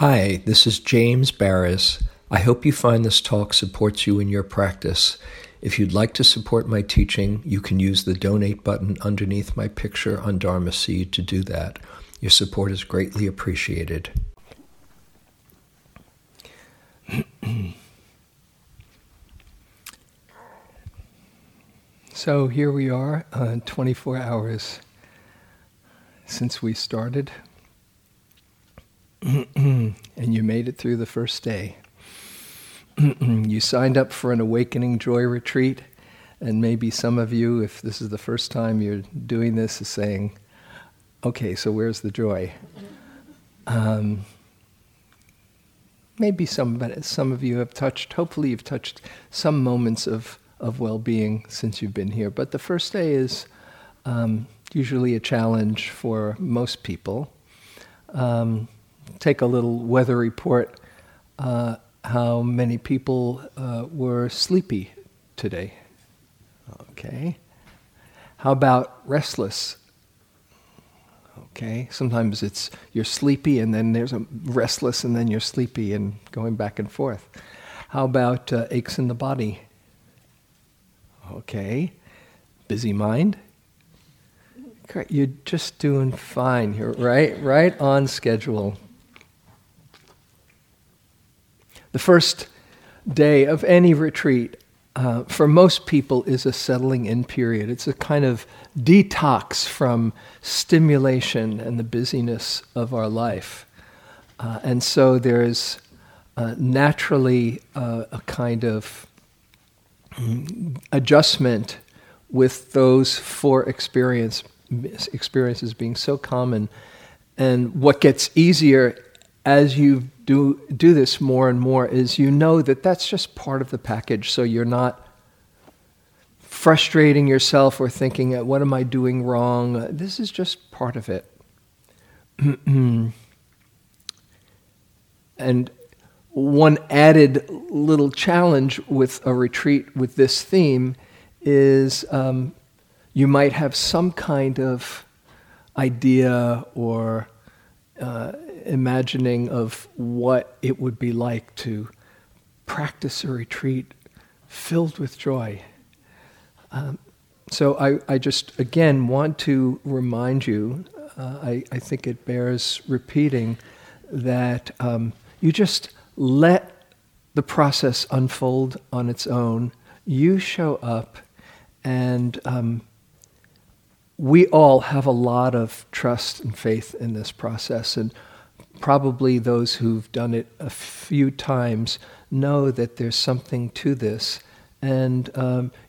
Hi, this is James Baraz. I hope you find this talk supports you in your practice. If you'd like to support my teaching, you can use the donate button underneath my picture on Dharma Seed to do that. Your support is greatly appreciated. So here we are, 24 hours since we started. And you made it through the first day. You signed up for an Awakening Joy retreat, and maybe some of you, if this is the first time you're doing this, is saying, okay, so where's the joy? Maybe some of you have touched, hopefully you've touched some moments of well-being since you've been here. But the first day is usually a challenge for most people. Take a little weather report. How many people were sleepy today? Okay. How about restless? Okay. Sometimes it's you're sleepy and then there's a restless and then you're sleepy and going back and forth. How about aches in the body? Okay. Busy mind? Great. You're just doing fine. You're right on schedule. The first day of any retreat, for most people, is a settling-in period. It's a kind of detox from stimulation and the busyness of our life. And so there's naturally a kind of adjustment with those four experiences being so common. And what gets easier as you do this more and more is you know that that's just part of the package, so you're not frustrating yourself or thinking, what am I doing wrong? This is just part of it. And one added little challenge with a retreat with this theme is you might have some kind of idea or imagining of what it would be like to practice a retreat filled with joy. So I just, again, want to remind you, I think it bears repeating, that you just let the process unfold on its own. You show up, and we all have a lot of trust and faith in this process, and probably those who've done it a few times know that there's something to this, and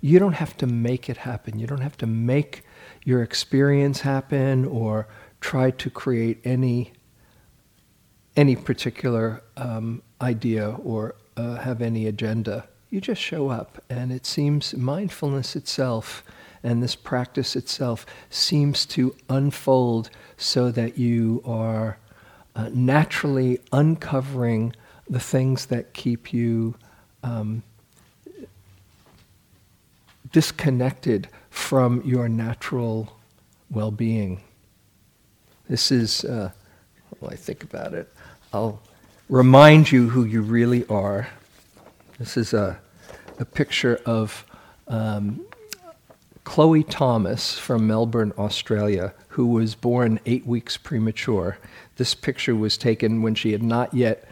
you don't have to make it happen. You don't have to make your experience happen or try to create any particular idea or have any agenda. You just show up, and it seems mindfulness itself and this practice itself seems to unfold so that you are naturally uncovering the things that keep you disconnected from your natural well-being. This is, while I think about it, I'll remind you who you really are. This is a picture of Chloe Thomas from Melbourne, Australia, who was born 8 weeks premature. This picture was taken when she had not yet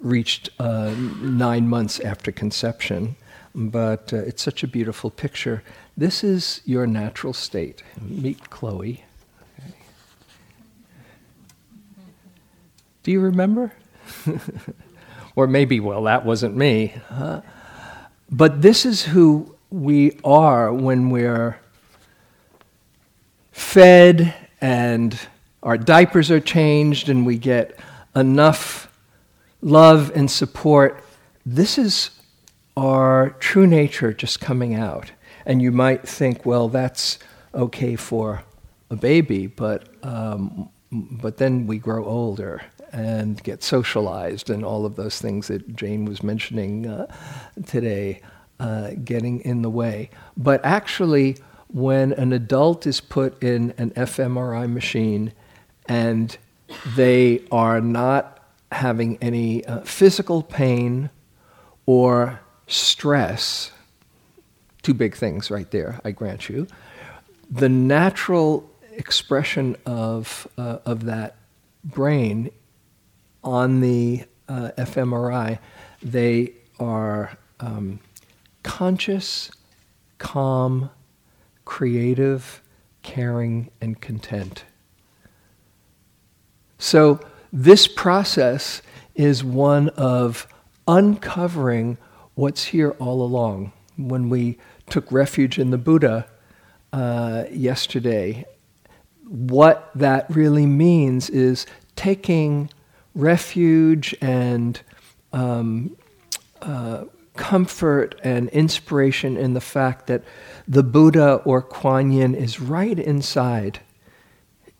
reached 9 months after conception, but it's such a beautiful picture. This is your natural state. Meet Chloe. Okay. Do you remember? Or maybe, well, that wasn't me. Huh? But this is who we are when we're fed and our diapers are changed and we get enough love and support. This is our true nature just coming out. And you might think, well, that's okay for a baby, but then we grow older and get socialized and all of those things that Jane was mentioning today. Getting in the way. But actually, when an adult is put in an fMRI machine and they are not having any physical pain or stress, two big things right there, I grant you, the natural expression of that brain on the fMRI, they are conscious, calm, creative, caring, and content. So this process is one of uncovering what's here all along. When we took refuge in the Buddha yesterday, what that really means is taking refuge and comfort and inspiration in the fact that the Buddha or Kuan Yin is right inside.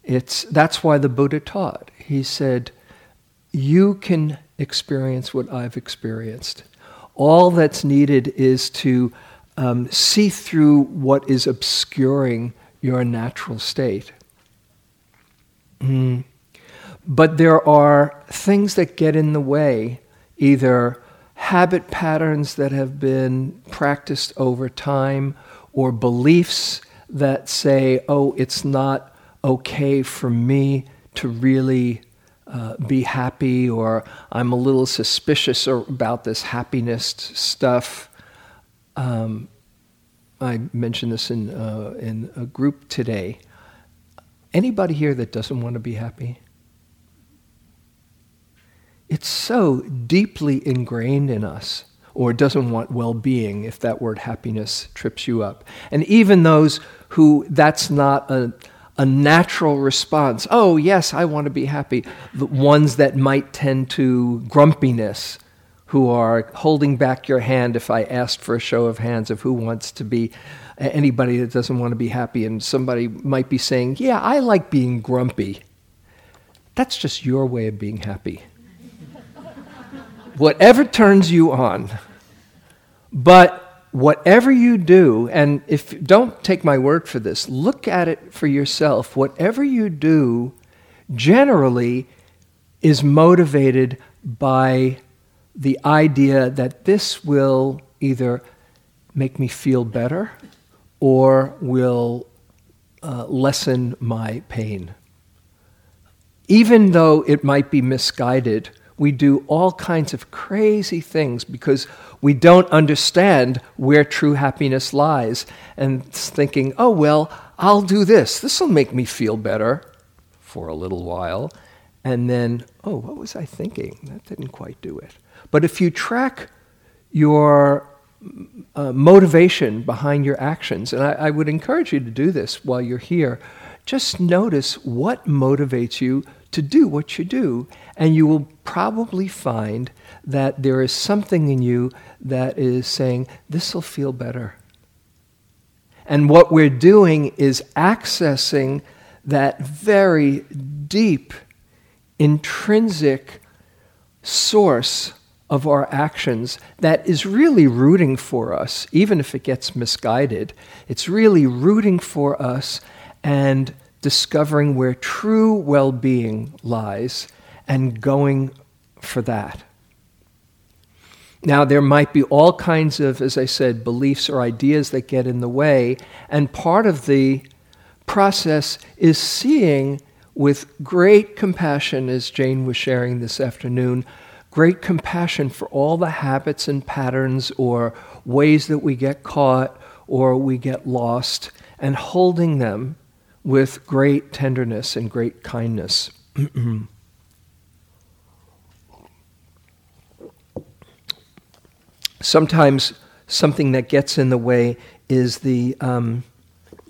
That's why the Buddha taught. He said, you can experience what I've experienced. All that's needed is to see through what is obscuring your natural state. But there are things that get in the way, either habit patterns that have been practiced over time or beliefs that say, oh, it's not okay for me to really be happy, or I'm a little suspicious about this happiness stuff. I mentioned this in a group today. Anybody here that doesn't want to be happy? It's so deeply ingrained in us, or doesn't want well-being if that word happiness trips you up. And even those who that's not a natural response, oh yes, I want to be happy, the ones that might tend to grumpiness, who are holding back your hand if I asked for a show of hands of who wants to be, anybody that doesn't want to be happy, and somebody might be saying, yeah, I like being grumpy. That's just your way of being happy. Whatever turns you on. But whatever you do, and if don't take my word for this, look at it for yourself. Whatever you do generally is motivated by the idea that this will either make me feel better or will lessen my pain. Even though it might be misguided, we do all kinds of crazy things because we don't understand where true happiness lies, and thinking, oh, well, I'll do this. This will make me feel better for a little while. And then, oh, what was I thinking? That didn't quite do it. But if you track your motivation behind your actions, and I would encourage you to do this while you're here, just notice what motivates you to do what you do, and you will probably find that there is something in you that is saying, this will feel better. And what we're doing is accessing that very deep, intrinsic source of our actions that is really rooting for us, even if it gets misguided. It's really rooting for us and discovering where true well-being lies and going for that. Now, there might be all kinds of, as I said, beliefs or ideas that get in the way, and part of the process is seeing with great compassion, as Jane was sharing this afternoon, great compassion for all the habits and patterns or ways that we get caught or we get lost, and holding them with great tenderness and great kindness. Sometimes something that gets in the way is the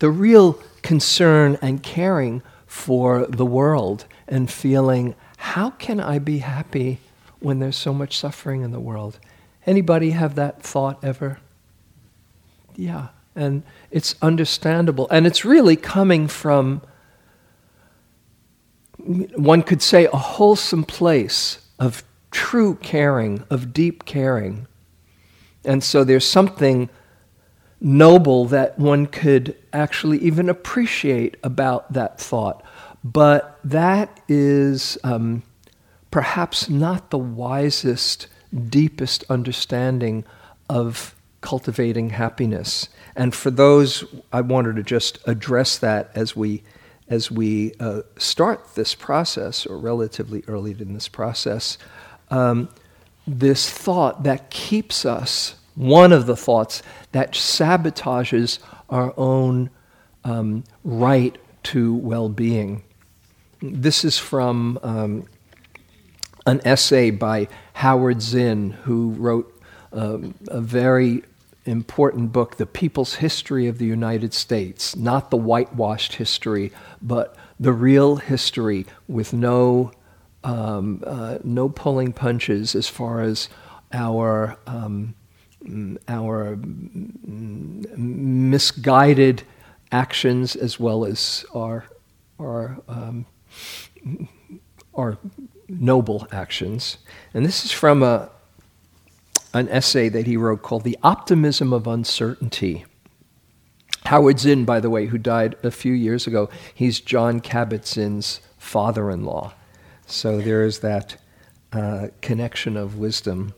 real concern and caring for the world and feeling, how can I be happy when there's so much suffering in the world? Anybody have that thought ever? Yeah. And it's understandable. And it's really coming from, one could say, a wholesome place of true caring, of deep caring. And so there's something noble that one could actually even appreciate about that thought. But that is perhaps not the wisest, deepest understanding of cultivating happiness. And for those, I wanted to just address that as we start this process, or relatively early in this process, this thought that keeps us, one of the thoughts that sabotages our own right to well-being. This is from an essay by Howard Zinn, who wrote a very important book, The People's History of the United States, not the whitewashed history, but the real history with no pulling punches as far as our misguided actions as well as our noble actions. And this is from an essay that he wrote called The Optimism of Uncertainty. Howard Zinn, by the way, who died a few years ago, he's John Kabat-Zinn's father-in-law. So there is that connection of wisdom.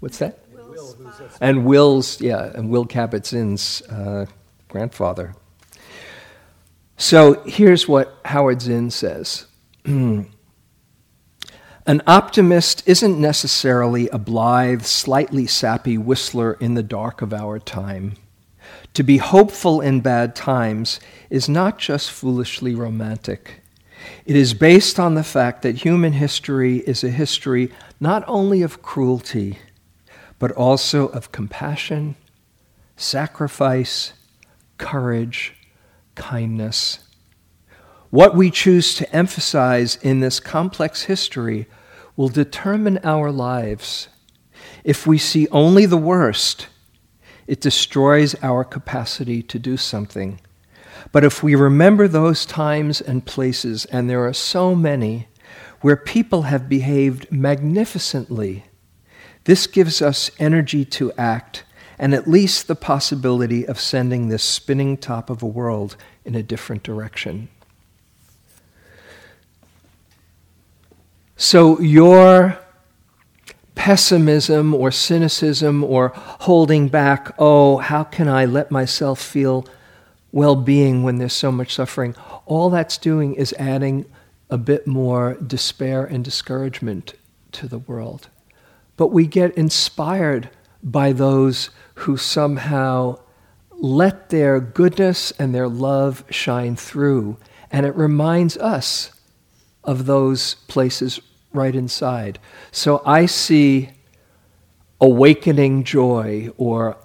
What's that? Will Kabat-Zinn's grandfather. So here's what Howard Zinn says. An optimist isn't necessarily a blithe, slightly sappy whistler in the dark of our time. To be hopeful in bad times is not just foolishly romantic. It is based on the fact that human history is a history not only of cruelty, but also of compassion, sacrifice, courage, kindness. What we choose to emphasize in this complex history will determine our lives. If we see only the worst, it destroys our capacity to do something. But if we remember those times and places, and there are so many, where people have behaved magnificently, this gives us energy to act, and at least the possibility of sending this spinning top of a world in a different direction. So your pessimism or cynicism or holding back, how can I let myself feel well-being when there's so much suffering, all that's doing is adding a bit more despair and discouragement to the world. But we get inspired by those who somehow let their goodness and their love shine through, and it reminds us of those places right inside. So I see awakening joy or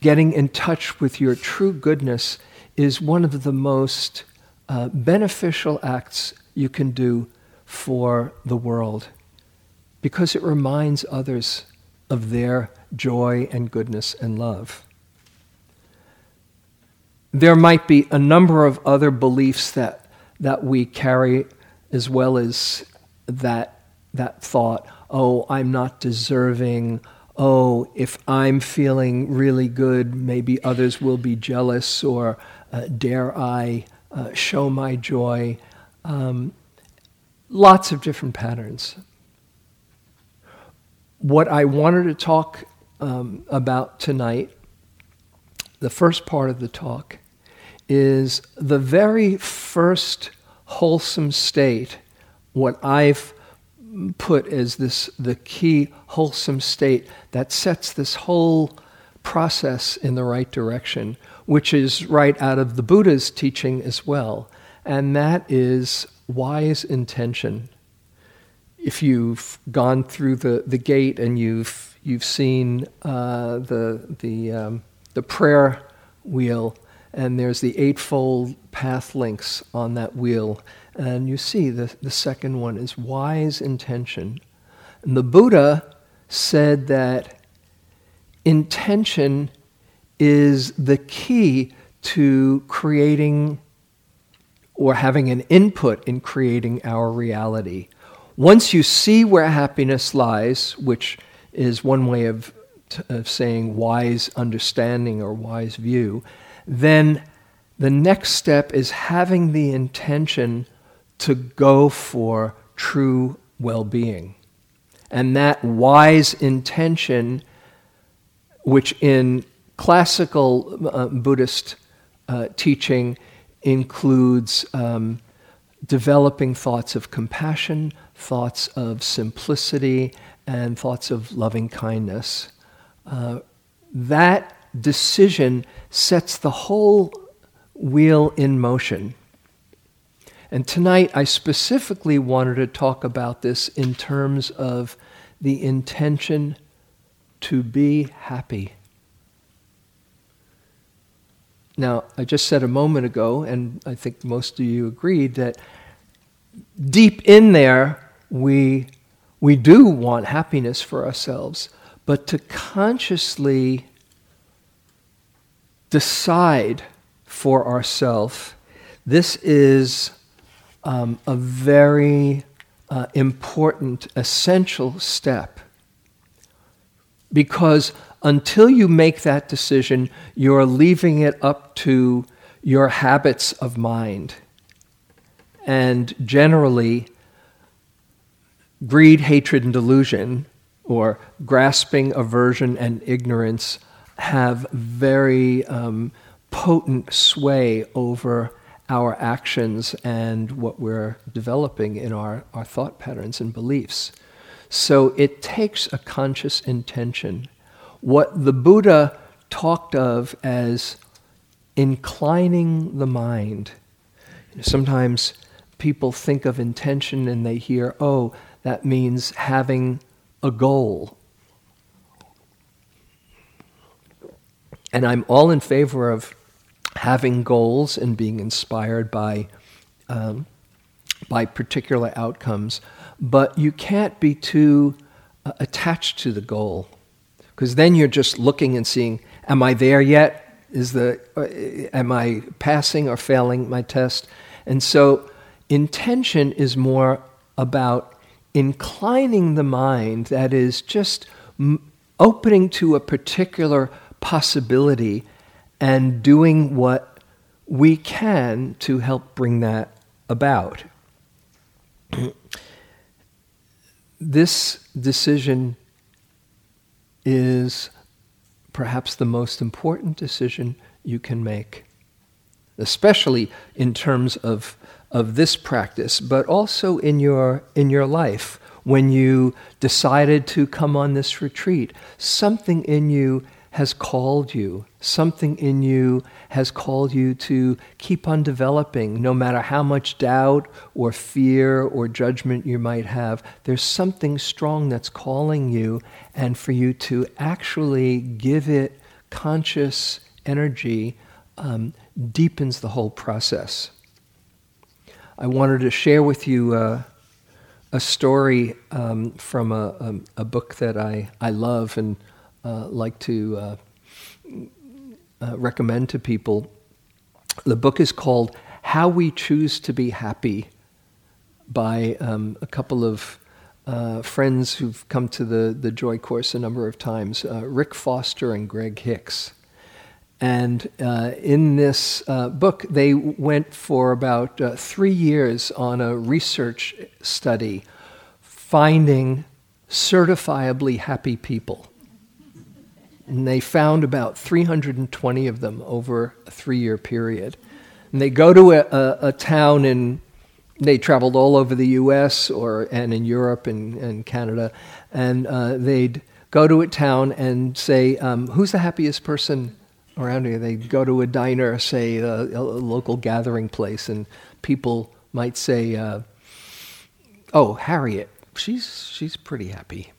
getting in touch with your true goodness is one of the most beneficial acts you can do for the world, because it reminds others of their joy and goodness and love. There might be a number of other beliefs that we carry as well as that thought, I'm not deserving, if I'm feeling really good, maybe others will be jealous, or dare I show my joy? Lots of different patterns. What I wanted to talk about tonight, the first part of the talk, is the very first wholesome state, what I've put as the key wholesome state that sets this whole process in the right direction, which is right out of the Buddha's teaching as well, and that is wise intention. If you've gone through the gate and you've seen the prayer wheel, and there's the eightfold path links on that wheel, and you see the second one is wise intention. And the Buddha said that intention is the key to creating or having an input in creating our reality. Once you see where happiness lies, which is one way of saying wise understanding or wise view, then the next step is having the intention to go for true well-being. And that wise intention, which in classical Buddhist teaching includes developing thoughts of compassion, thoughts of simplicity, and thoughts of loving kindness. That decision sets the whole wheel in motion. And tonight I specifically wanted to talk about this in terms of the intention to be happy. Now, I just said a moment ago, and I think most of you agreed, that deep in there, we do want happiness for ourselves, but to consciously decide for ourselves, this is a very important, essential step. Because until you make that decision, you're leaving it up to your habits of mind. And generally, greed, hatred, and delusion, or grasping, aversion, and ignorance have very potent sway over our actions and what we're developing in our thought patterns and beliefs. So it takes a conscious intention. What the Buddha talked of as inclining the mind. Sometimes people think of intention and they hear, oh, that means having a goal. And I'm all in favor of having goals and being inspired by particular outcomes, but you can't be too attached to the goal. Because then you're just looking and seeing, am I there yet? Am I passing or failing my test? And so intention is more about inclining the mind, that is just opening to a particular possibility and doing what we can to help bring that about. This decision is perhaps the most important decision you can make, especially in terms of this practice, but also in your life. When you decided to come on this retreat, something in you has called you. Something in you has called you to keep on developing, no matter how much doubt or fear or judgment you might have. There's something strong that's calling you, and for you to actually give it conscious energy deepens the whole process. I wanted to share with you a story from a book that I love and like to recommend to people. The book is called How We Choose to Be Happy by a couple of friends who've come to the Joy Course a number of times, Rick Foster and Greg Hicks. And in this book, they went for about 3 years on a research study finding certifiably happy people. And they found about 320 of them over a 3-year period. And they go to a town in... They traveled all over the U.S. and in Europe and Canada, and they'd go to a town and say, who's the happiest person around here? They'd go to a diner, say, a local gathering place, and people might say, oh, Harriet, she's pretty happy.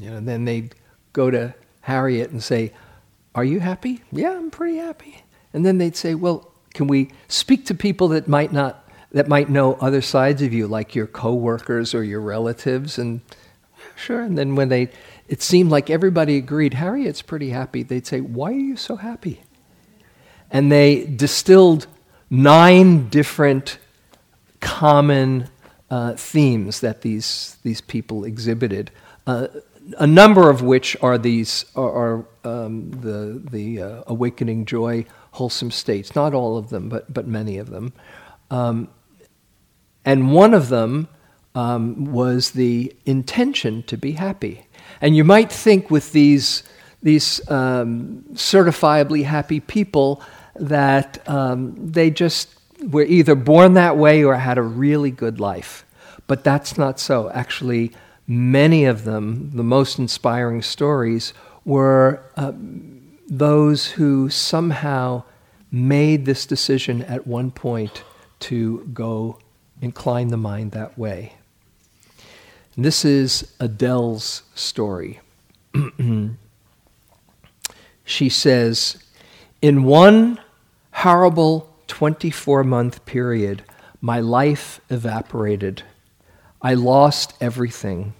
You know, and then they'd go to Harriet and say, are you happy? Yeah, I'm pretty happy. And then they'd say, well, can we speak to people that might know other sides of you, like your co-workers or your relatives, and sure. And then when it seemed like everybody agreed, Harriet's pretty happy, they'd say, why are you so happy? And they distilled 9 different common themes that these people exhibited, a number of which are the Awakening Joy wholesome states. Not all of them, but many of them. And one of them was the intention to be happy. And you might think with these certifiably happy people that they just were either born that way or had a really good life. But that's not so. Actually, many of them, the most inspiring stories, were those who somehow made this decision at one point to go incline the mind that way. And this is Adele's story. She says, in one horrible 24-month period, my life evaporated. I lost everything.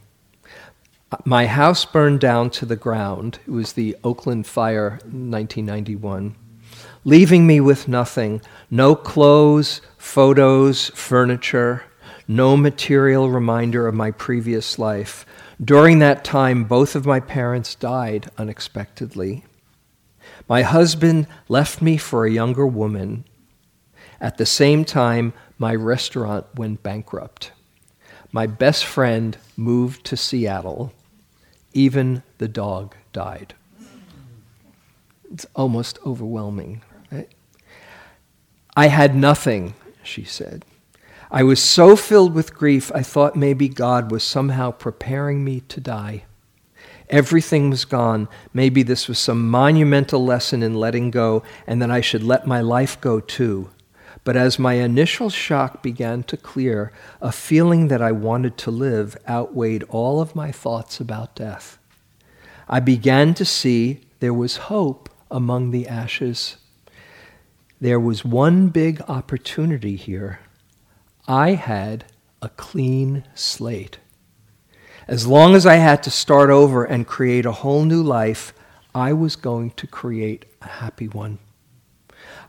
My house burned down to the ground. It was the Oakland Fire, 1991, leaving me with nothing. No clothes, photos, furniture, no material reminder of my previous life. During that time, both of my parents died unexpectedly. My husband left me for a younger woman. At the same time, my restaurant went bankrupt. My best friend moved to Seattle. Even the dog died. It's almost overwhelming, right? I had nothing, she said. I was so filled with grief, I thought maybe God was somehow preparing me to die. Everything was gone. Maybe this was some monumental lesson in letting go, and that I should let my life go too. But as my initial shock began to clear, a feeling that I wanted to live outweighed all of my thoughts about death. I began to see there was hope among the ashes. There was one big opportunity here. I had a clean slate. As long as I had to start over and create a whole new life, I was going to create a happy one.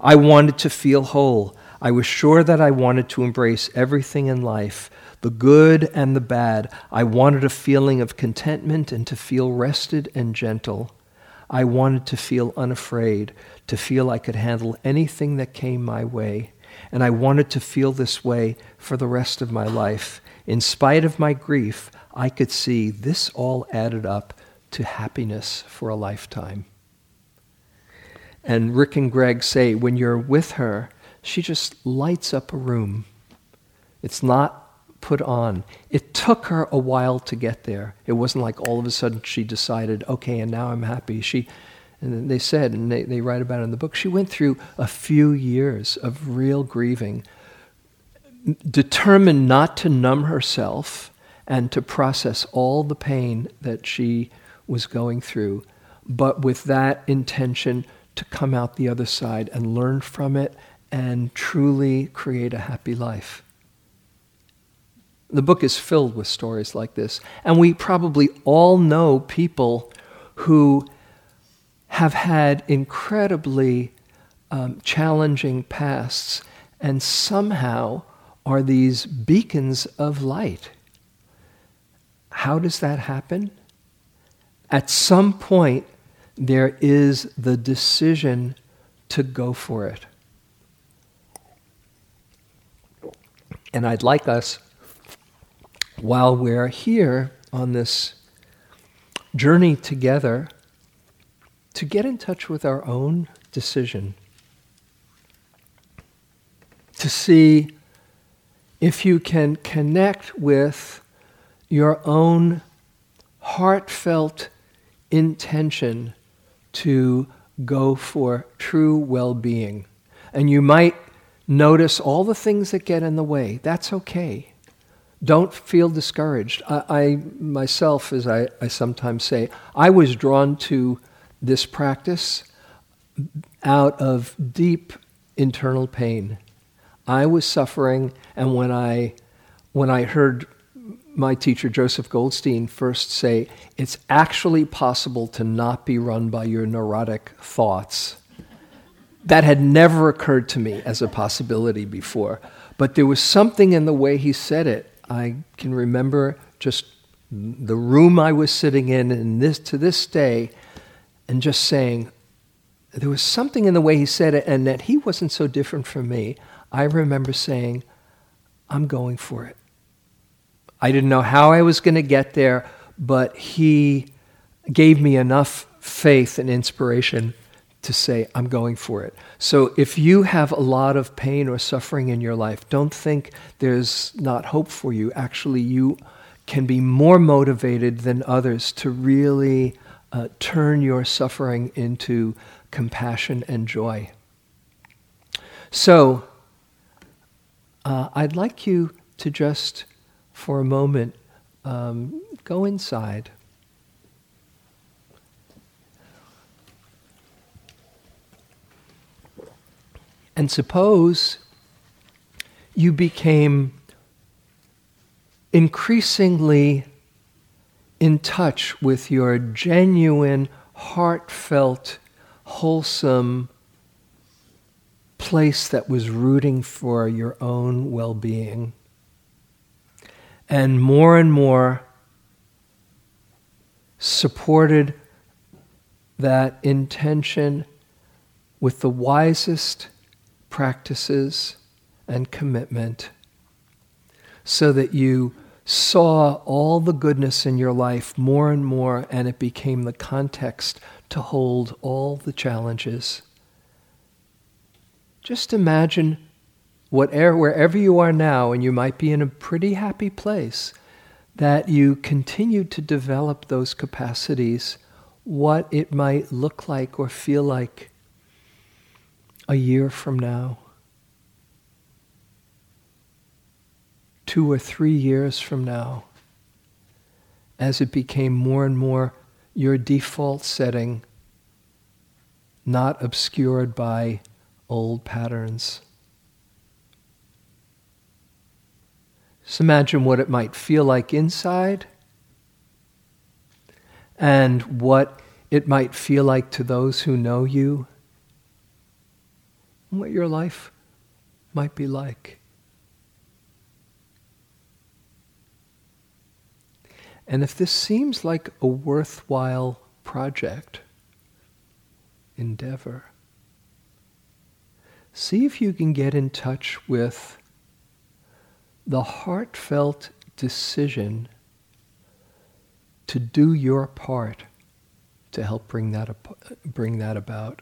I wanted to feel whole. I was sure that I wanted to embrace everything in life, the good and the bad. I wanted a feeling of contentment and to feel rested and gentle. I wanted to feel unafraid, to feel I could handle anything that came my way. And I wanted to feel this way for the rest of my life. In spite of my grief, I could see this all added up to happiness for a lifetime. And Rick and Greg say, when you're with her, she just lights up a room. It's not put on. It took her a while to get there. It wasn't like all of a sudden she decided, okay, and now I'm happy. And they said, and they write about it in the book, she went through a few years of real grieving, determined not to numb herself and to process all the pain that she was going through, but with that intention to come out the other side and learn from it and truly create a happy life. The book is filled with stories like this, and we probably all know people who have had incredibly challenging pasts and somehow are these beacons of light. How does that happen? At some point, there is the decision to go for it. And I'd like us, while we're here on this journey together, to get in touch with our own decision, to see if you can connect with your own heartfelt intention to go for true well-being. And you might notice all the things that get in the way. That's okay. Don't feel discouraged. I myself, as I sometimes say, I was drawn to this practice out of deep internal pain. I was suffering, and when I heard my teacher, Joseph Goldstein, first say, it's actually possible to not be run by your neurotic thoughts. That had never occurred to me as a possibility before. But there was something in the way he said it. I can remember just the room I was sitting in, and to this day, and just saying, there was something in the way he said it, and that he wasn't so different from me. I remember saying, I'm going for it. I didn't know how I was going to get there, but he gave me enough faith and inspiration to say, I'm going for it. So if you have a lot of pain or suffering in your life, don't think there's not hope for you. Actually, you can be more motivated than others to really turn your suffering into compassion and joy. So I'd like you to just, for a moment, go inside. And suppose you became increasingly in touch with your genuine, heartfelt, wholesome place that was rooting for your own well-being. And more supported that intention with the wisest practices and commitment, so that you saw all the goodness in your life more and more, and it became the context to hold all the challenges. Just imagine wherever you are now, and you might be in a pretty happy place, that you continue to develop those capacities, what it might look like or feel like a year from now, 2 or 3 years from now, as it became more and more your default setting, not obscured by old patterns. Just imagine what it might feel like inside, and what it might feel like to those who know you, and what your life might be like. And if this seems like a worthwhile project, endeavor, see if you can get in touch with the heartfelt decision to do your part to help bring that about.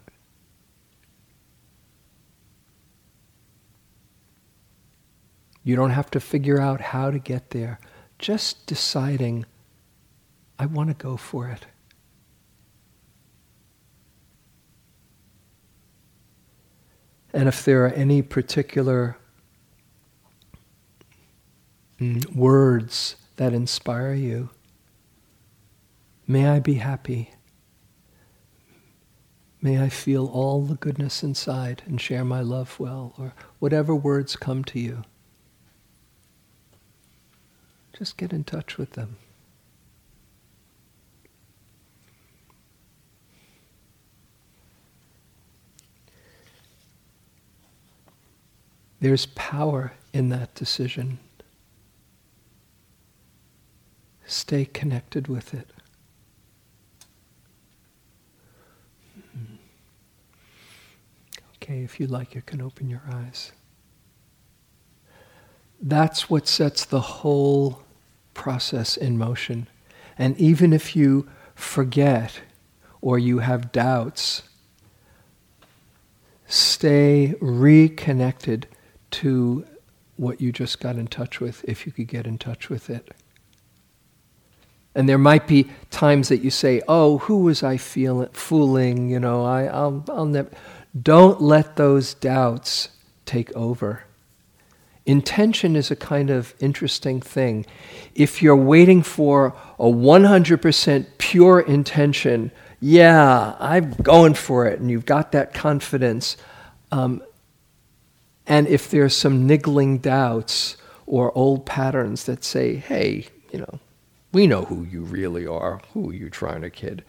You don't have to figure out how to get there. Just deciding, I want to go for it. And if there are any particular words that inspire you, may I be happy. May I feel all the goodness inside and share my love well, or whatever words come to you. Just get in touch with them. There's power in that decision. Stay connected with it. Okay, if you like, you can open your eyes. That's what sets the whole process in motion. And even if you forget or you have doubts, stay reconnected to what you just got in touch with, if you could get in touch with it. And there might be times that you say, "Oh, who was I fooling? You know, I'll never." Don't let those doubts take over. Intention is a kind of interesting thing. If you're waiting for a 100% pure intention, yeah, I'm going for it, and you've got that confidence, and if there's some niggling doubts or old patterns that say, hey, you know, we know who you really are. Who are you trying to kid?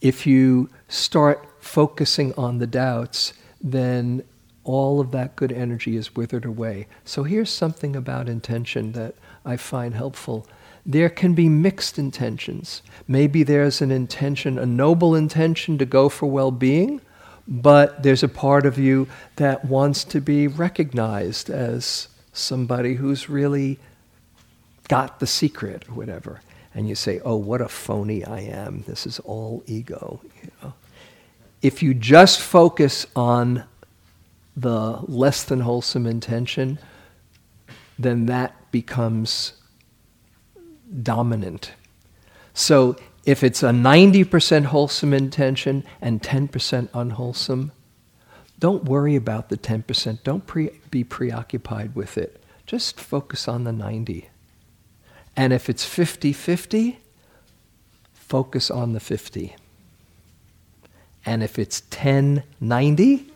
If you start focusing on the doubts, then all of that good energy is withered away. So here's something about intention that I find helpful. There can be mixed intentions. Maybe there's an intention, a noble intention to go for well-being, but there's a part of you that wants to be recognized as somebody who's really got the secret or whatever. And you say, oh, what a phony I am. This is all ego. You know? If you just focus on the less than wholesome intention, then that becomes dominant. So if it's a 90% wholesome intention and 10% unwholesome, don't worry about the 10%. Don't be preoccupied with it. Just focus on the 90. And if it's 50-50, focus on the 50. And if it's 10-90,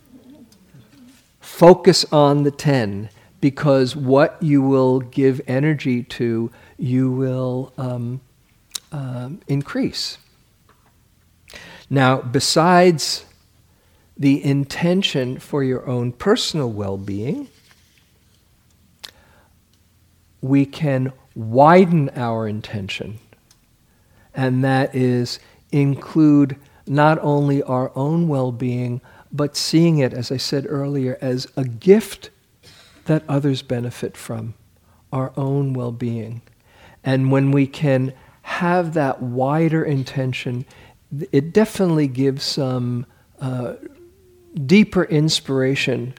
focus on the 10, because what you will give energy to, you will increase. Now, besides the intention for your own personal well-being, we can widen our intention, and that is include not only our own well-being, but seeing it, as I said earlier, as a gift that others benefit from, our own well-being. And when we can have that wider intention, it definitely gives some deeper inspiration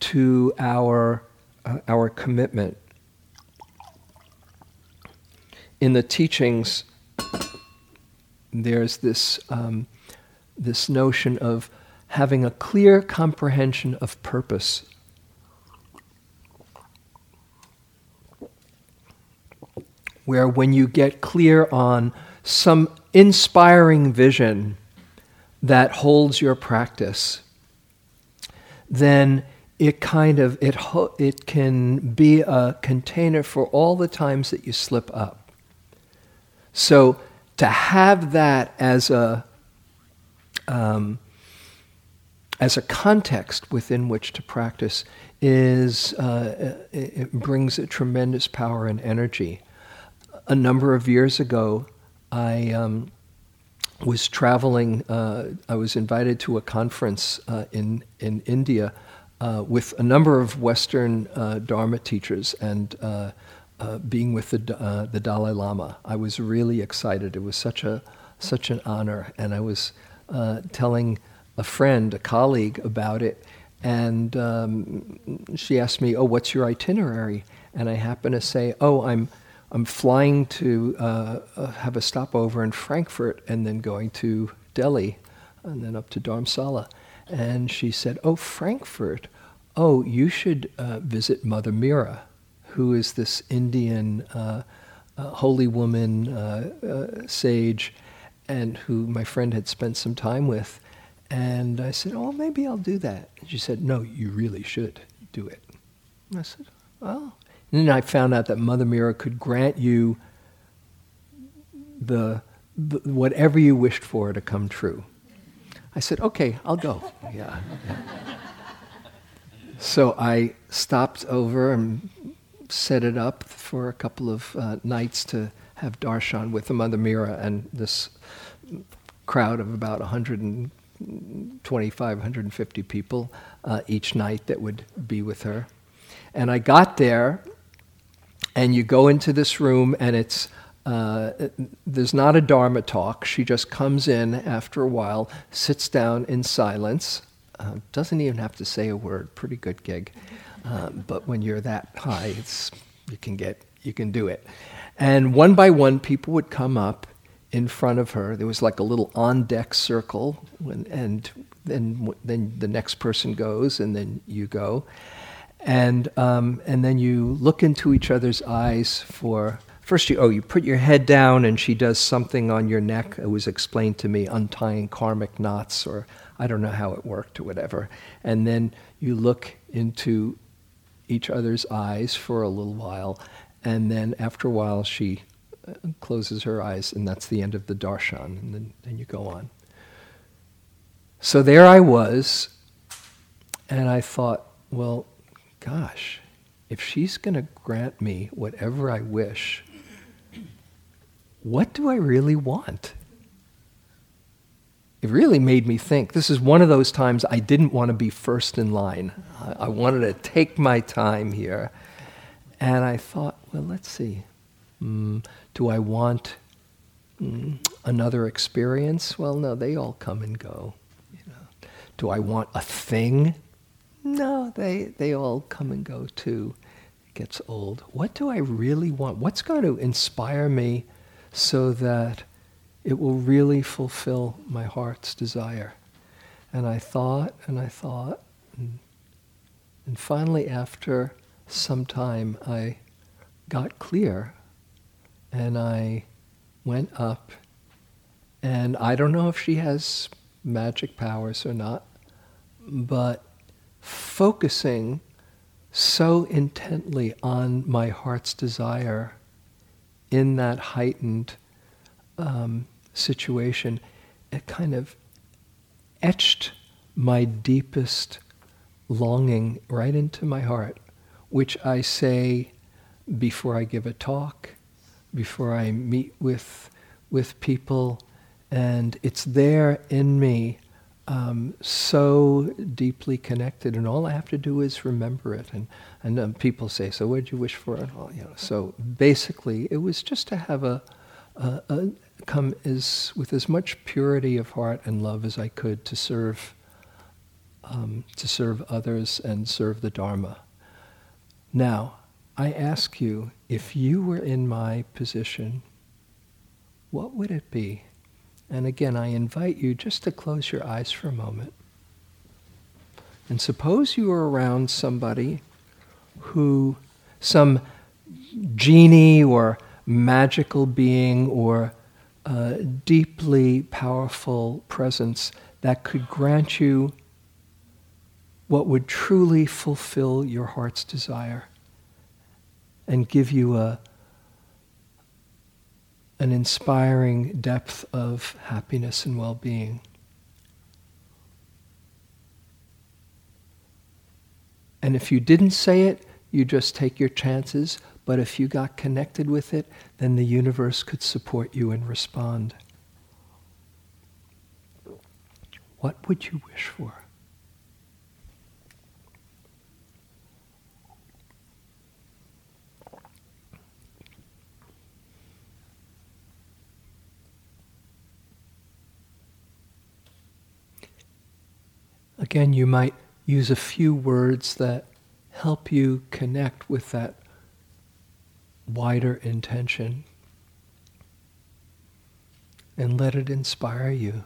to our commitment. In the teachings, there's this this notion of having a clear comprehension of purpose. Where when you get clear on some inspiring vision that holds your practice, then it can be a container for all the times that you slip up. So to have that as a context within which to practice it brings a tremendous power and energy. A number of years ago, I was traveling. I was invited to a conference in India with a number of Western Dharma teachers and. Being with the Dalai Lama, I was really excited. It was such an honor, and I was telling a colleague about it, and she asked me, "Oh, what's your itinerary?" And I happened to say, "Oh, I'm flying to have a stopover in Frankfurt, and then going to Delhi, and then up to Dharamsala." And she said, "Oh, Frankfurt! Oh, you should visit Mother Meera." Who is this Indian holy woman sage, and who my friend had spent some time with. And I said, oh, maybe I'll do that. And she said, no, you really should do it. And I said, oh. And then I found out that Mother Meera could grant you the whatever you wished for to come true. I said, okay, I'll go. Yeah. So I stopped over and set it up for a couple of nights to have darshan with the Mother Meera and this crowd of about 125, 150 people each night that would be with her. And I got there, and you go into this room, and it's there's not a Dharma talk. She just comes in after a while, sits down in silence, doesn't even have to say a word. Pretty good gig. But when you're that high, you can do it. And one by one, people would come up in front of her. There was like a little on-deck circle, and then the next person goes, and then you go, and then you look into each other's eyes for first. You put your head down, and she does something on your neck. It was explained to me, untying karmic knots, or I don't know how it worked or whatever. And then you look into each other's eyes for a little while, and then after a while she closes her eyes, and that's the end of the darshan, and then you go on. So there I was, and I thought, well, gosh, if she's going to grant me whatever I wish, what do I really want? It really made me think. This is one of those times I didn't want to be first in line. I wanted to take my time here. And I thought, well, let's see. Do I want another experience? Well, no, they all come and go. Do I want a thing? No, they all come and go too. It gets old. What do I really want? What's going to inspire me so that it will really fulfill my heart's desire? And I thought, and finally after some time I got clear and I went up, and I don't know if she has magic powers or not, but focusing so intently on my heart's desire in that heightened situation, it kind of etched my deepest longing right into my heart, which I say before I give a talk, before I meet with people, and it's there in me. So deeply connected, and all I have to do is remember it. And people say, "So what did you wish for?" And all, So basically, it was just to have a come as with as much purity of heart and love as I could to serve others and serve the Dharma. Now, I ask you, if you were in my position, what would it be? And again, I invite you just to close your eyes for a moment. And suppose you were around somebody who, some genie or magical being or a deeply powerful presence that could grant you what would truly fulfill your heart's desire and give you an inspiring depth of happiness and well-being. And if you didn't say it, you just take your chances, but if you got connected with it, then the universe could support you and respond. What would you wish for? Again, you might use a few words that help you connect with that wider intention and let it inspire you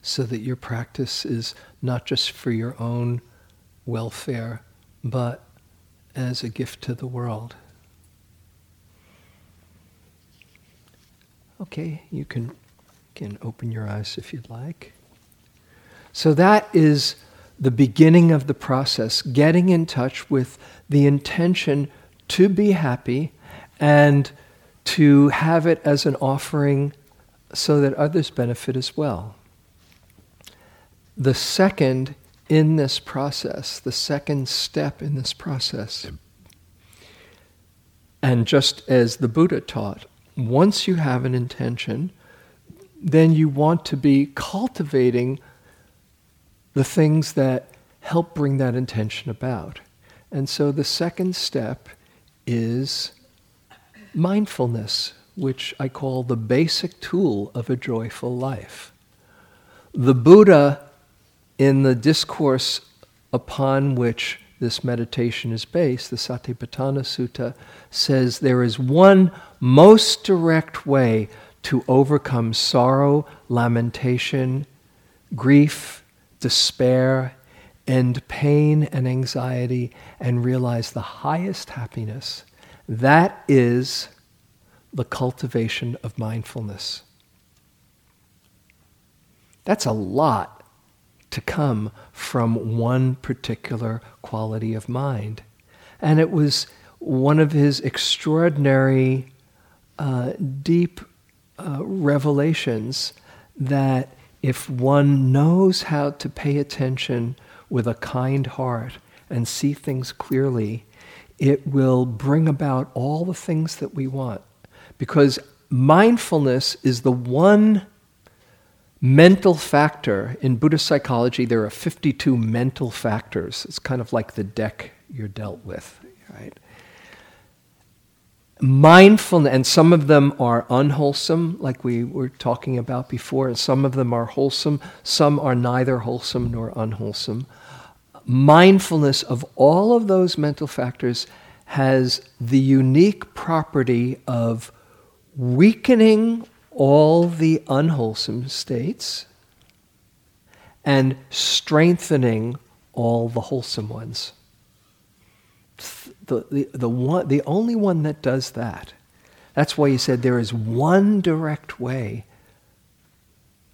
so that your practice is not just for your own welfare, but as a gift to the world. Okay, you can open your eyes if you'd like. So that is the beginning of the process, getting in touch with the intention to be happy and to have it as an offering so that others benefit as well. The second in this process, the second step in this process, and just as the Buddha taught, once you have an intention, then you want to be cultivating the things that help bring that intention about. And so the second step is mindfulness, which I call the basic tool of a joyful life. The Buddha, in the discourse upon which this meditation is based, the Satipatthana Sutta, says there is one most direct way to overcome sorrow, lamentation, grief, despair, end pain and anxiety, and realize the highest happiness. That is the cultivation of mindfulness. That's a lot to come from one particular quality of mind. And it was one of his extraordinary, deep revelations that if one knows how to pay attention with a kind heart and see things clearly, it will bring about all the things that we want. Because mindfulness is the one mental factor. In Buddhist psychology, there are 52 mental factors. It's kind of like the deck you're dealt with, right? mindfulness, and some of them are unwholesome, like we were talking about before, and some of them are wholesome, some are neither wholesome nor unwholesome. Mindfulness of all of those mental factors has the unique property of weakening all the unwholesome states and strengthening all the wholesome ones. The only one that does that. That's why you said there is one direct way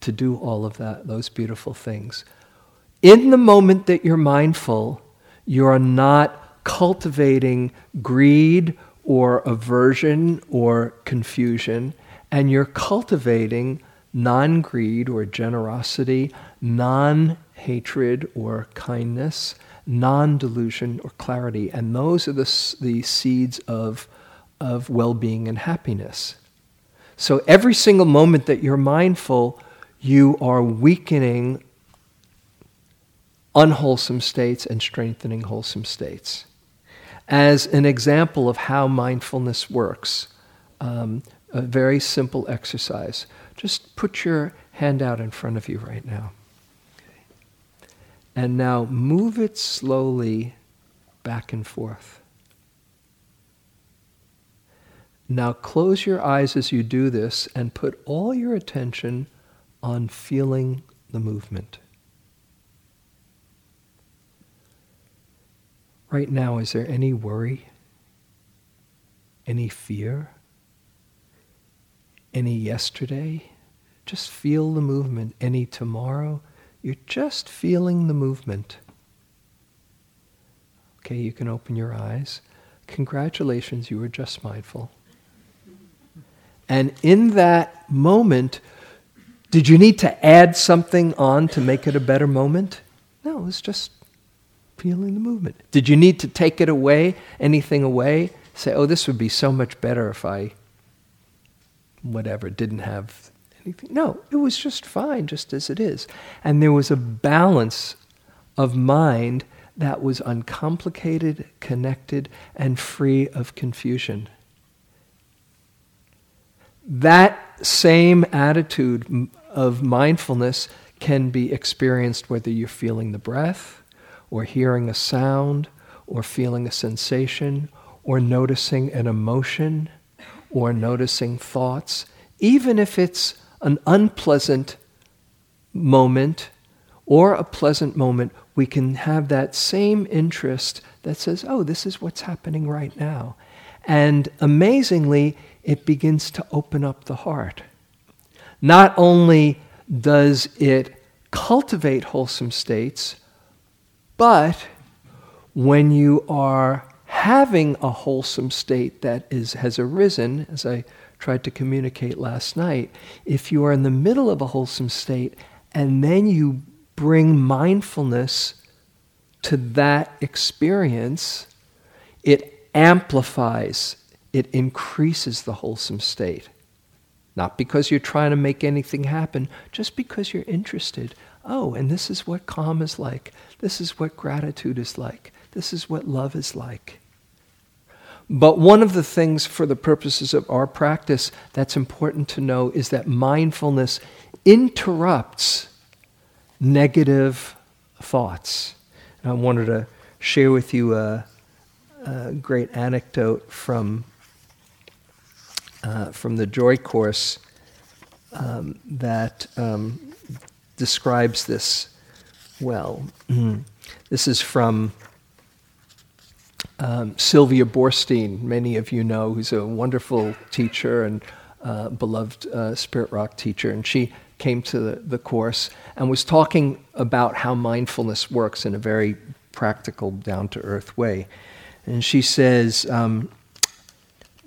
to do all of that, those beautiful things. In the moment that you're mindful, you're not cultivating greed or aversion or confusion, and you're cultivating non-greed or generosity, non-hatred or kindness, non-delusion or clarity, and those are the seeds of well-being and happiness. So every single moment that you're mindful, you are weakening unwholesome states and strengthening wholesome states. As an example of how mindfulness works, a very simple exercise. Just put your hand out in front of you right now. And now move it slowly back and forth. Now close your eyes as you do this and put all your attention on feeling the movement. Right now, is there any worry, any fear, any yesterday? Just feel the movement. Any tomorrow? You're just feeling the movement. Okay, you can open your eyes. Congratulations, you were just mindful. And in that moment, did you need to add something on to make it a better moment? No, it was just feeling the movement. Did you need to take it away, anything away? Say, oh, this would be so much better if I, whatever, didn't have anything. No, it was just fine, just as it is. And there was a balance of mind that was uncomplicated, connected, and free of confusion. That same attitude of mindfulness can be experienced whether you're feeling the breath, or hearing a sound, or feeling a sensation, or noticing an emotion, or noticing thoughts, even if it's an unpleasant moment or a pleasant moment, we can have that same interest that says, oh, this is what's happening right now. And amazingly, it begins to open up the heart. Not only does it cultivate wholesome states, but when you are having a wholesome state that has arisen, as I tried to communicate last night, if you are in the middle of a wholesome state and then you bring mindfulness to that experience, it amplifies, it increases the wholesome state. Not because you're trying to make anything happen, just because you're interested. Oh, and this is what calm is like. This is what gratitude is like. This is what love is like. But one of the things for the purposes of our practice that's important to know is that mindfulness interrupts negative thoughts. And I wanted to share with you a great anecdote from the Joy Course that describes this well. This is from Sylvia Boorstein, many of you know, who's a wonderful teacher and beloved Spirit Rock teacher, and she came to the course and was talking about how mindfulness works in a very practical, down-to-earth way. And she says,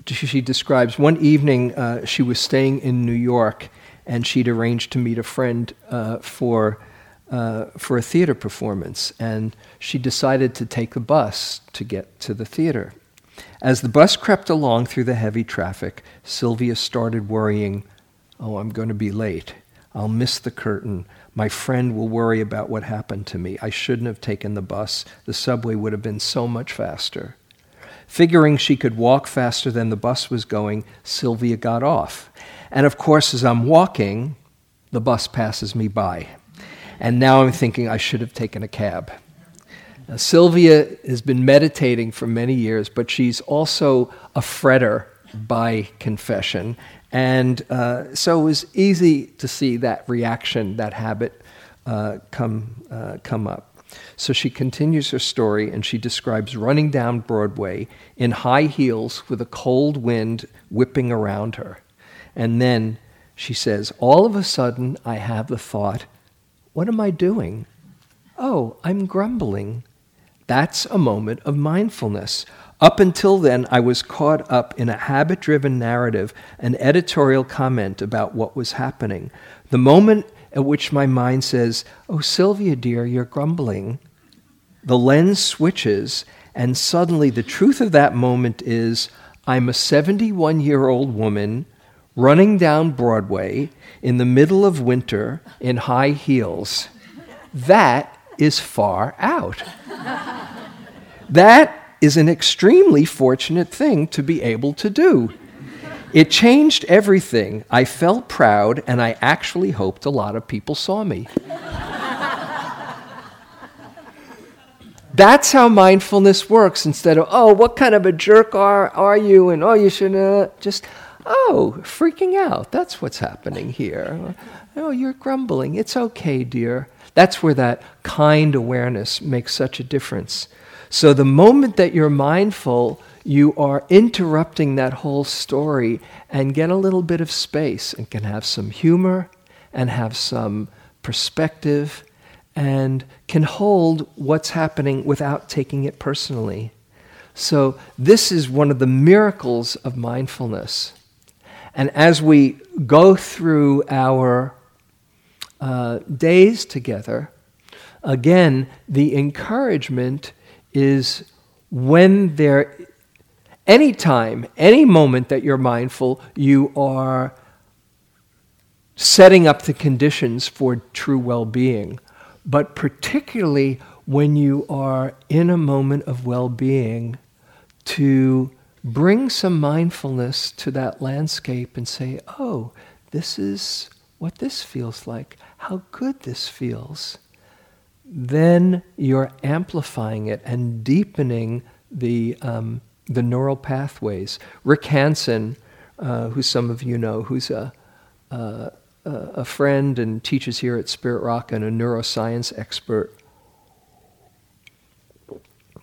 she describes one evening she was staying in New York, and she'd arranged to meet a friend for a theater performance. And she decided to take the bus to get to the theater. As the bus crept along through the heavy traffic, Sylvia started worrying, oh, I'm going to be late. I'll miss the curtain. My friend will worry about what happened to me. I shouldn't have taken the bus. The subway would have been so much faster. Figuring she could walk faster than the bus was going, Sylvia got off. And of course, as I'm walking, the bus passes me by. And now I'm thinking I should have taken a cab. Now, Sylvia has been meditating for many years, but she's also a fretter by confession. And so it was easy to see that reaction, that habit come up. So she continues her story, and she describes running down Broadway in high heels with a cold wind whipping around her. And then she says, all of a sudden I have the thought, what am I doing? Oh, I'm grumbling. That's a moment of mindfulness. Up until then, I was caught up in a habit-driven narrative, an editorial comment about what was happening. The moment at which my mind says, oh, Sylvia, dear, you're grumbling, the lens switches, and suddenly the truth of that moment is, I'm a 71-year-old woman running down Broadway in the middle of winter in high heels. That is far out. That is an extremely fortunate thing to be able to do. It changed everything. I felt proud, and I actually hoped a lot of people saw me. That's how mindfulness works. Instead of, oh, what kind of a jerk are you, and oh, you should just, oh, freaking out. That's what's happening here. Oh, you're grumbling. It's okay, dear. That's where that kind awareness makes such a difference. So the moment that you're mindful, you are interrupting that whole story and get a little bit of space and can have some humor and have some perspective and can hold what's happening without taking it personally. So this is one of the miracles of mindfulness. And as we go through our days together, again, the encouragement is when there any time, any moment that you're mindful, you are setting up the conditions for true well-being. But particularly when you are in a moment of well-being, to bring some mindfulness to that landscape and say, oh, this is what this feels like, how good this feels. Then you're amplifying it and deepening the neural pathways. Rick Hansen, who some of you know, who's a friend and teaches here at Spirit Rock and a neuroscience expert,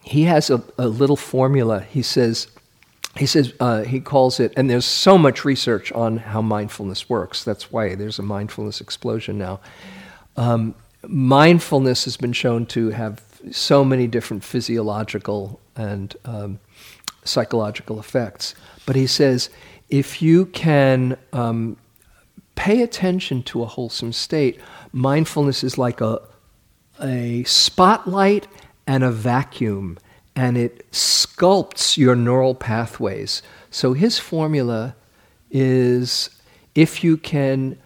he has a little formula. He says, he calls it, and there's so much research on how mindfulness works. That's why there's a mindfulness explosion now. Mindfulness has been shown to have so many different physiological and psychological effects. But he says, if you can pay attention to a wholesome state, mindfulness is like a spotlight and a vacuum, and it sculpts your neural pathways. So his formula is, if you can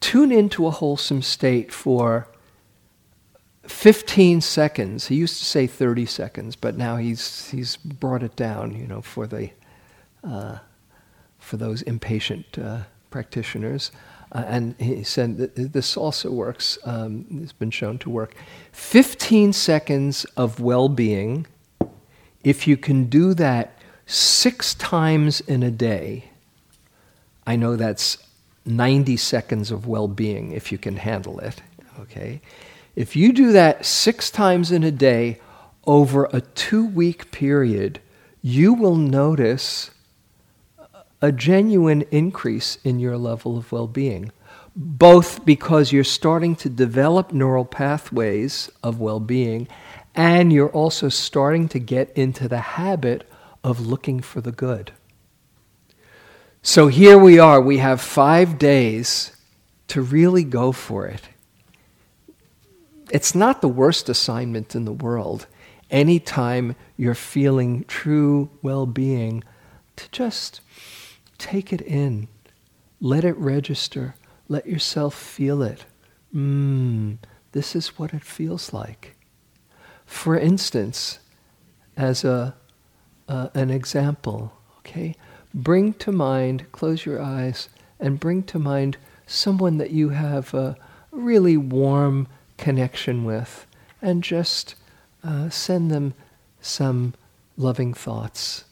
tune into a wholesome state for 15 seconds. He used to say 30 seconds, but now he's brought it down, you know, for those impatient practitioners. And he said that this also works. It's been shown to work. 15 seconds of well-being. If you can do that 6 times in a day, I know that's 90 seconds of well-being if you can handle it, okay? If you do that 6 times in a day over a 2-week period, you will notice a genuine increase in your level of well-being, both because you're starting to develop neural pathways of well-being, and you're also starting to get into the habit of looking for the good. So here we are. We have 5 days to really go for it. It's not the worst assignment in the world. Anytime you're feeling true well-being, to just take it in. Let it register. Let yourself feel it. This is what it feels like. For instance, as an example, okay? Bring to mind, close your eyes, and bring to mind someone that you have a really warm connection with, and just send them some loving thoughts.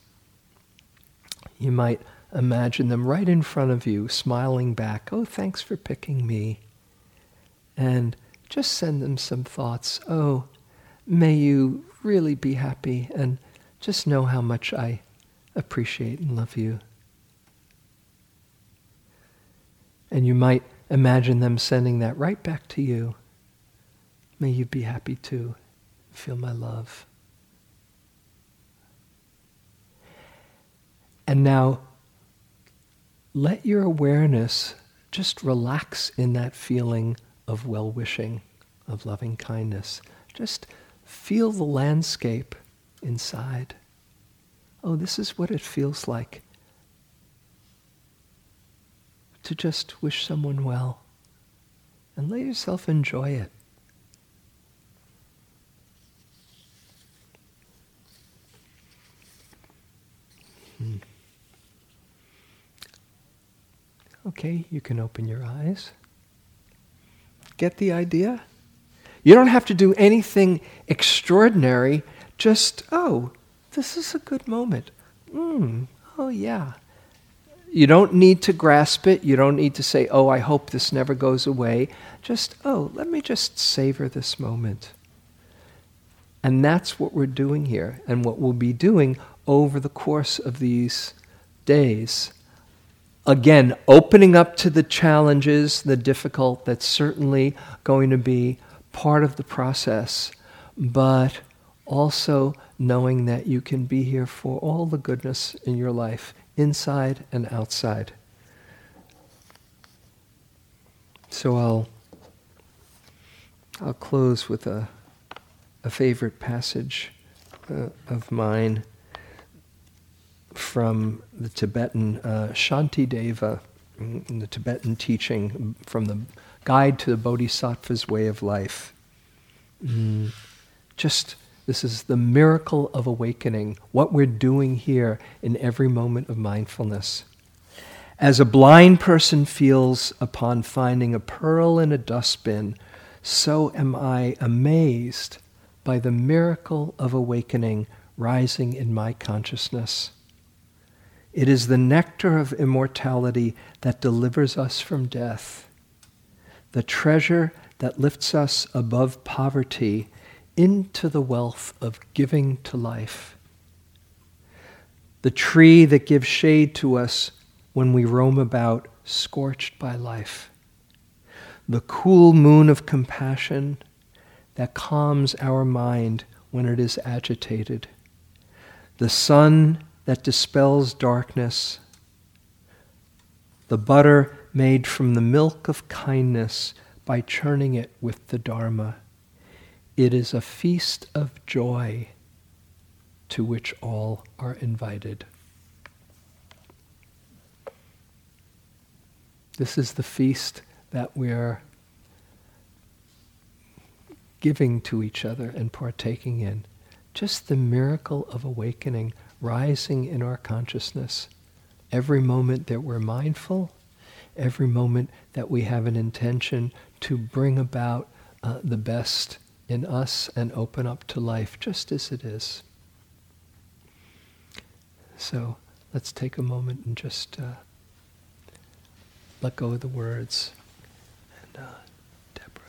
You might imagine them right in front of you, smiling back, "Oh, thanks for picking me." And just send them some thoughts. "Oh, may you really be happy, and just know how much I appreciate and love you." And you might imagine them sending that right back to you. "May you be happy too. Feel my love." And now, let your awareness just relax in that feeling of well-wishing, of loving kindness. Just feel the landscape inside. Oh, this is what it feels like to just wish someone well, and let yourself enjoy it. Okay, you can open your eyes. Get the idea? You don't have to do anything extraordinary. Just, "Oh, this is a good moment. Oh yeah." You don't need to grasp it. You don't need to say, "Oh, I hope this never goes away." Just, "Oh, let me just savor this moment." And that's what we're doing here, and what we'll be doing over the course of these days. Again, opening up to the challenges, the difficult, that's certainly going to be part of the process, but also knowing that you can be here for all the goodness in your life, inside and outside. So I'll close with a favorite passage of mine from the Tibetan Shantideva, in the Tibetan teaching, from the Guide to the Bodhisattva's Way of Life. This is the miracle of awakening, what we're doing here in every moment of mindfulness. "As a blind person feels upon finding a pearl in a dustbin, so am I amazed by the miracle of awakening rising in my consciousness. It is the nectar of immortality that delivers us from death, the treasure that lifts us above poverty into the wealth of giving to life, the tree that gives shade to us when we roam about scorched by life, the cool moon of compassion that calms our mind when it is agitated, the sun that dispels darkness, the butter made from the milk of kindness by churning it with the Dharma. It is a feast of joy to which all are invited." This is the feast that we're giving to each other and partaking in. Just the miracle of awakening rising in our consciousness. Every moment that we're mindful, every moment that we have an intention to bring about the best in us and open up to life just as it is. So let's take a moment and just let go of the words. And Deborah.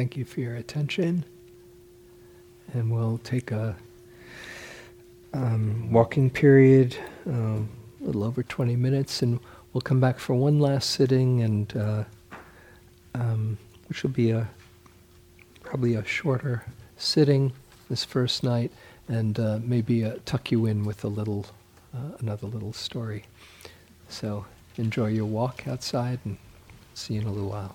Thank you for your attention. And we'll take a walking period, a little over 20 minutes, and we'll come back for one last sitting, and which will be probably a shorter sitting this first night, and maybe tuck you in with a little another little story. So enjoy your walk outside, and see you in a little while.